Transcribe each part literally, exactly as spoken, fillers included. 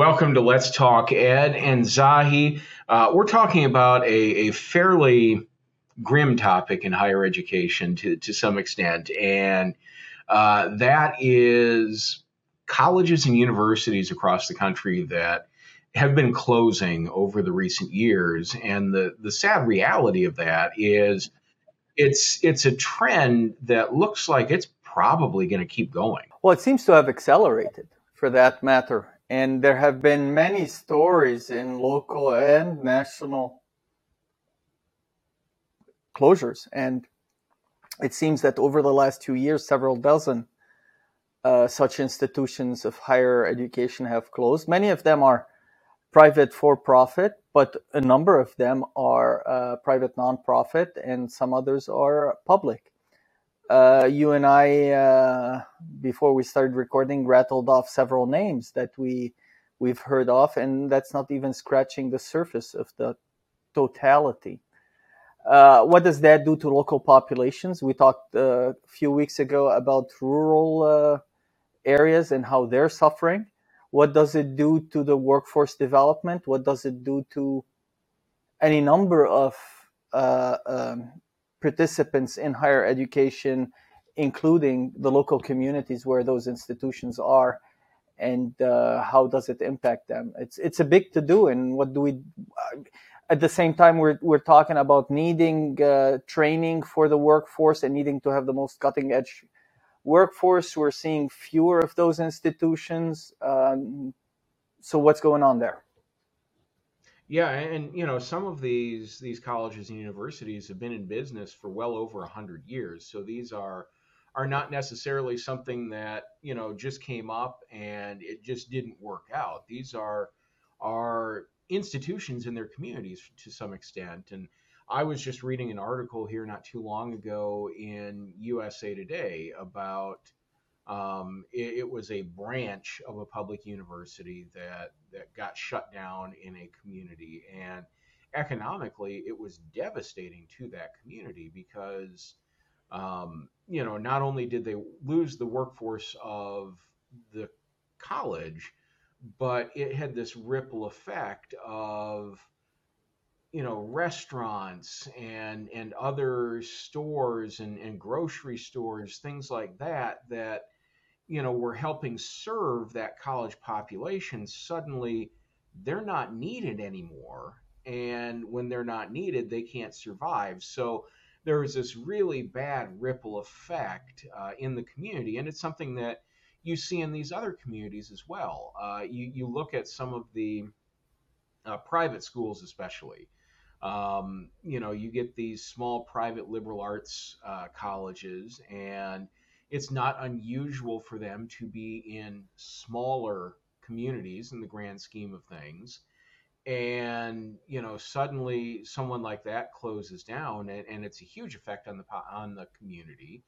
Welcome to Let's Talk Ed. And Zahi, uh, we're talking about a, a fairly grim topic in higher education to, to some extent, and uh, that is colleges and universities across the country that have been closing over the recent years. And the, the sad reality of that is it's, it's a trend that looks like it's probably going to keep going. Well, it seems to have accelerated for that matter. And there have been many stories in local and national closures. And it seems that over the last two years, several dozen uh, such institutions of higher education have closed. Many of them are private for-profit, but a number of them are uh, private nonprofit, and some others are public. Uh, you and I, uh, before we started recording, rattled off several names that we, we've heard of, and that's not even scratching the surface of the totality. Uh, what does that do to local populations? We talked uh, a few weeks ago about rural uh, areas and how they're suffering. What does it do to the workforce development? What does it do to any number of uh, um, participants in higher education, including the local communities where those institutions are, and uh, how does it impact them? It's it's a big to-do, and what do we? Uh, at the same time, we're we're talking about needing uh, training for the workforce and needing to have the most cutting-edge workforce. We're seeing fewer of those institutions. Um, so what's going on there? Yeah, and you know, some of these these colleges and universities have been in business for well over a hundred years. So these are are not necessarily something that, you know, just came up and it just didn't work out. These are are institutions in their communities to some extent. And I was just reading an article here not too long ago in U S A Today about um, it, it was a branch of a public university that, that got shut down in a community. And economically, it was devastating to that community because, um, you know, not only did they lose the workforce of the college, but it had this ripple effect of, you know, restaurants and and other stores and, and grocery stores, things like that, that, you know, were helping serve that college population. Suddenly, they're not needed anymore. And when they're not needed, they can't survive. So there was this really bad ripple effect uh, in the community. And it's something that you see in these other communities as well. Uh, you, you look at some of the uh, private schools, especially. Um, you know, you get these small private liberal arts uh, colleges, and it's not unusual for them to be in smaller communities in the grand scheme of things. And, you know, suddenly someone like that closes down, and, and it's a huge effect on the on the community.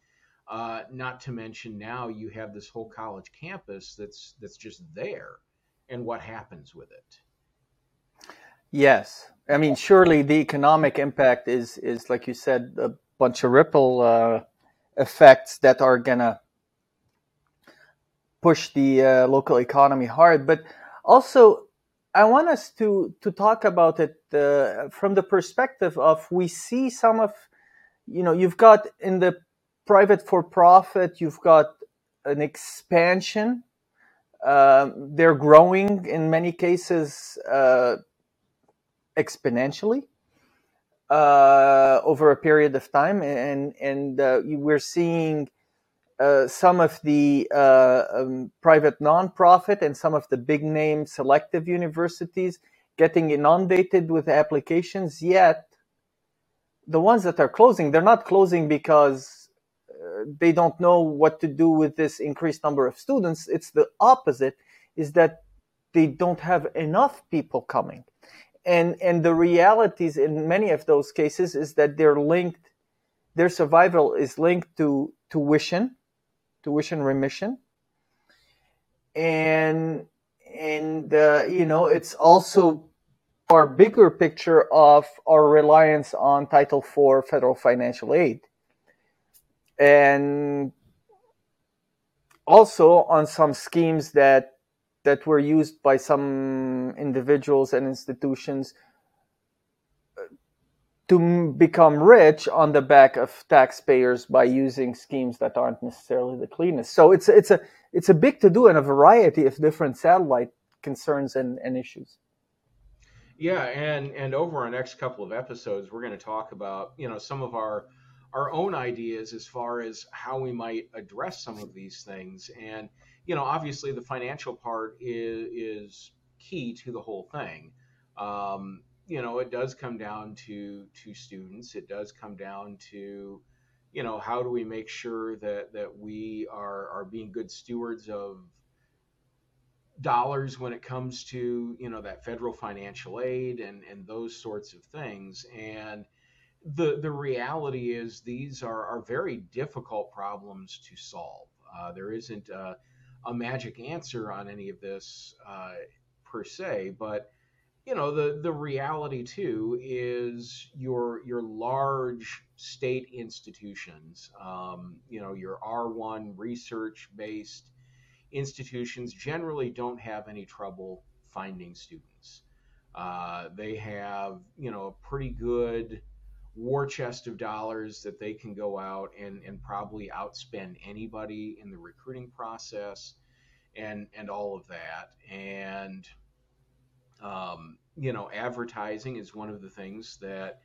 Uh, not to mention now you have this whole college campus that's that's just there, and what happens with it. Yes. I mean, surely the economic impact is, is like you said, a bunch of ripple uh, effects that are going to push the uh, local economy hard. But also, I want us to, to talk about it uh, from the perspective of we see some of, you know, you've got in the private for-profit, you've got an expansion. Uh, they're growing in many cases, uh, exponentially uh, over a period of time, and and uh, we're seeing uh, some of the uh, um, private nonprofit and some of the big name selective universities getting inundated with applications. Yet the ones that are closing, they're not closing because uh, they don't know what to do with this increased number of students. It's the opposite, is that they don't have enough people coming. And and the realities in many of those cases is that they're linked, their survival is linked to tuition, tuition remission. And, and uh, you know, it's also our bigger picture of our reliance on Title four federal financial aid. And also on some schemes that that were used by some individuals and institutions to become rich on the back of taxpayers by using schemes that aren't necessarily the cleanest. So it's it's a it's a big to do and a variety of different satellite concerns and, and issues. Yeah, and and over our next couple of episodes, we're going to talk about, you know, some of our our own ideas as far as how we might address some of these things. And, you know, obviously the financial part is, is key to the whole thing. Um, you know, it does come down to, to students. It does come down to, you know, how do we make sure that, that we are, are being good stewards of dollars when it comes to, you know, that federal financial aid and, and those sorts of things. And the the reality is these are, are very difficult problems to solve. Uh, there isn't a, a magic answer on any of this uh, per se, but, you know, the, the reality too is your your large state institutions, um, you know, your R one research-based institutions generally don't have any trouble finding students. Uh, they have, you know, a pretty good war chest of dollars that they can go out and, and probably outspend anybody in the recruiting process and, and all of that. And, um, you know, advertising is one of the things that,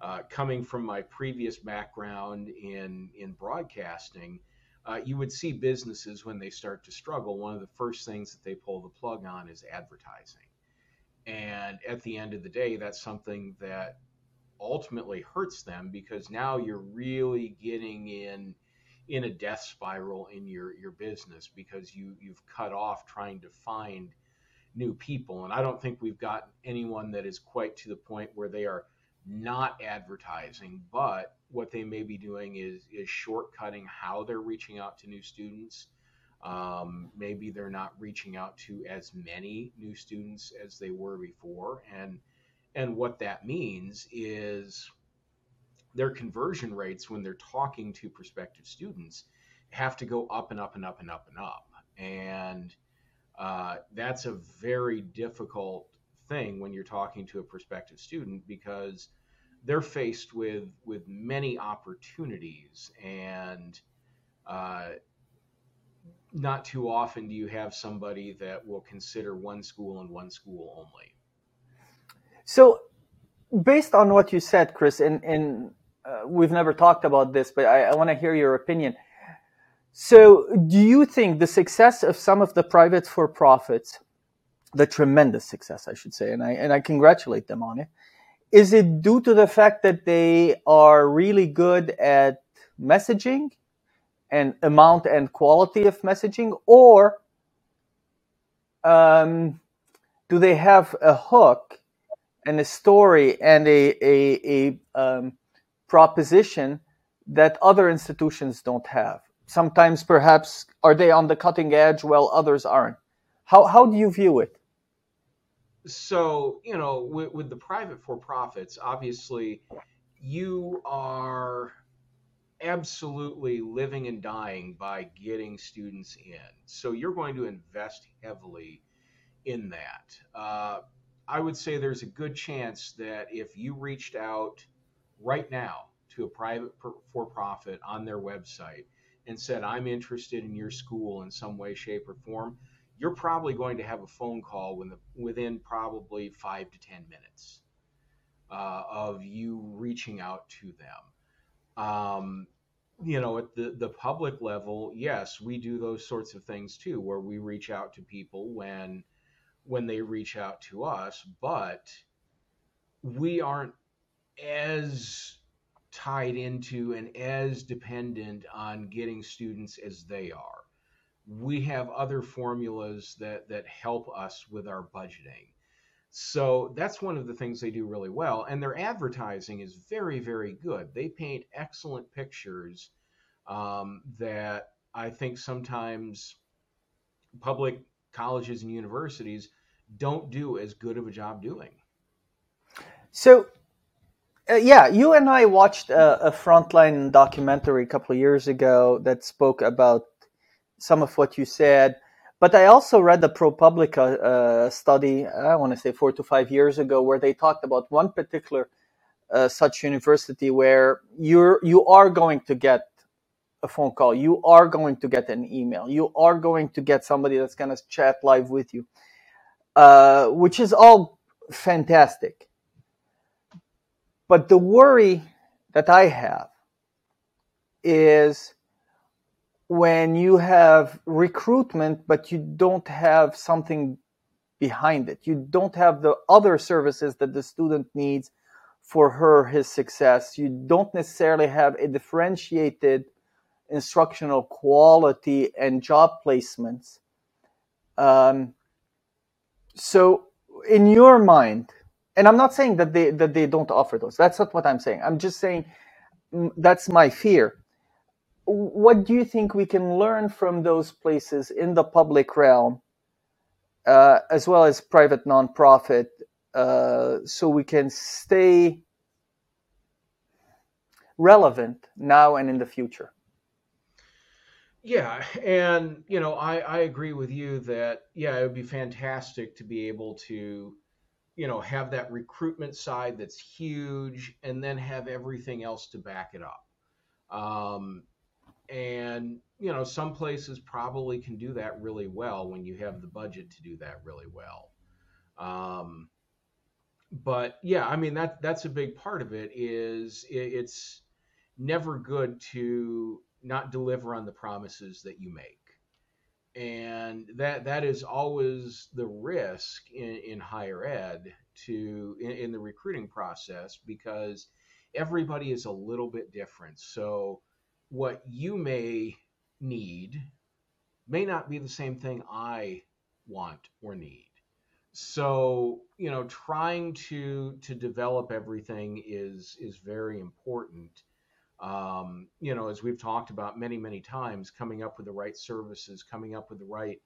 uh, coming from my previous background in, in broadcasting, uh, you would see businesses when they start to struggle, one of the first things that they pull the plug on is advertising. And at the end of the day, that's something that ultimately hurts them, because now you're really getting in in a death spiral in your your business, because you you've cut off trying to find new people. And I don't think we've got anyone that is quite to the point where they are not advertising, but what they may be doing is is shortcutting how they're reaching out to new students. Um, maybe they're not reaching out to as many new students as they were before, and And what that means is their conversion rates when they're talking to prospective students have to go up and up and up and up and up. And uh, that's a very difficult thing when you're talking to a prospective student, because they're faced with, with many opportunities, and uh, not too often do you have somebody that will consider one school and one school only. So based on what you said, Chris, and, and uh, we've never talked about this, but I, I want to hear your opinion. So do you think the success of some of the private for-profits, the tremendous success, I should say, and I, and I congratulate them on it, is it due to the fact that they are really good at messaging and amount and quality of messaging, or um, do they have a hook and a story and a a, a um, proposition that other institutions don't have? Sometimes, perhaps, are they on the cutting edge while others aren't? How how do you view it? So, you know, with, with the private for-profits, obviously, you are absolutely living and dying by getting students in. So you're going to invest heavily in that. Uh, I would say there's a good chance that if you reached out right now to a private for-profit on their website and said, I'm interested in your school in some way, shape, or form, you're probably going to have a phone call within, within probably five to ten minutes uh, of you reaching out to them. Um, you know, at the, the public level, yes, we do those sorts of things too, where we reach out to people when when they reach out to us, but we aren't as tied into and as dependent on getting students as they are. We have other formulas that, that help us with our budgeting. So that's one of the things they do really well. And their advertising is very, very good. They paint excellent pictures um, that I think sometimes public colleges and universities don't do as good of a job doing. So, uh, yeah, you and I watched a, a Frontline documentary a couple of years ago that spoke about some of what you said, But I also read the ProPublica uh, study, I want to say four to five years ago, where they talked about one particular uh, such university where you're, you are going to get a phone call. You are going to get an email. You are going to get somebody that's going to chat live with you, uh, which is all fantastic. But the worry that I have is when you have recruitment, but you don't have something behind it. You don't have the other services that the student needs for her, his success. You don't necessarily have a differentiated instructional quality and job placements. Um, so in your mind, and I'm not saying that they that they don't offer those. That's not what I'm saying. I'm just saying that's my fear. What do you think we can learn from those places in the public realm, uh, as well as private nonprofit, uh, so we can stay relevant now and in the future? Yeah. And, you know, I, I agree with you that, yeah, it would be fantastic to be able to, you know, have that recruitment side that's huge and then have everything else to back it up. Um, and, you know, some places probably can do that really well when you have the budget to do that really well. Um, but yeah, I mean, that that's a big part of it is it, it's never good to not deliver on the promises that you make. And that that is always the risk in, in higher ed to in, in the recruiting process, because everybody is a little bit different. So what you may need may not be the same thing I want or need. So, you know, trying to to develop everything is is very important. Um, you know, as we've talked about many, many times, coming up with the right services, coming up with the right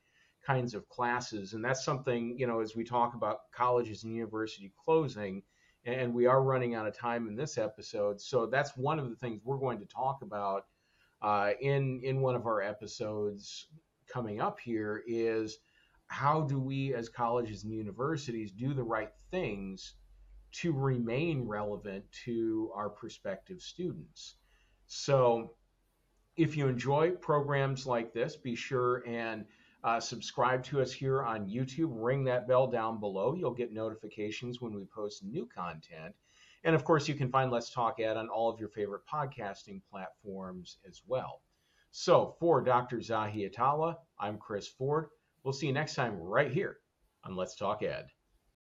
kinds of classes. And that's something, you know, as we talk about colleges and university closing, and we are running out of time in this episode. So that's one of the things we're going to talk about uh, in, in one of our episodes coming up here is how do we as colleges and universities do the right things to remain relevant to our prospective students. So if you enjoy programs like this, be sure and uh, subscribe to us here on YouTube. Ring that bell down below. You'll get notifications when we post new content. And of course, you can find Let's Talk Ed on all of your favorite podcasting platforms as well. So for Doctor Zahi Atallah, I'm Chris Forde. We'll see you next time right here on Let's Talk Ed.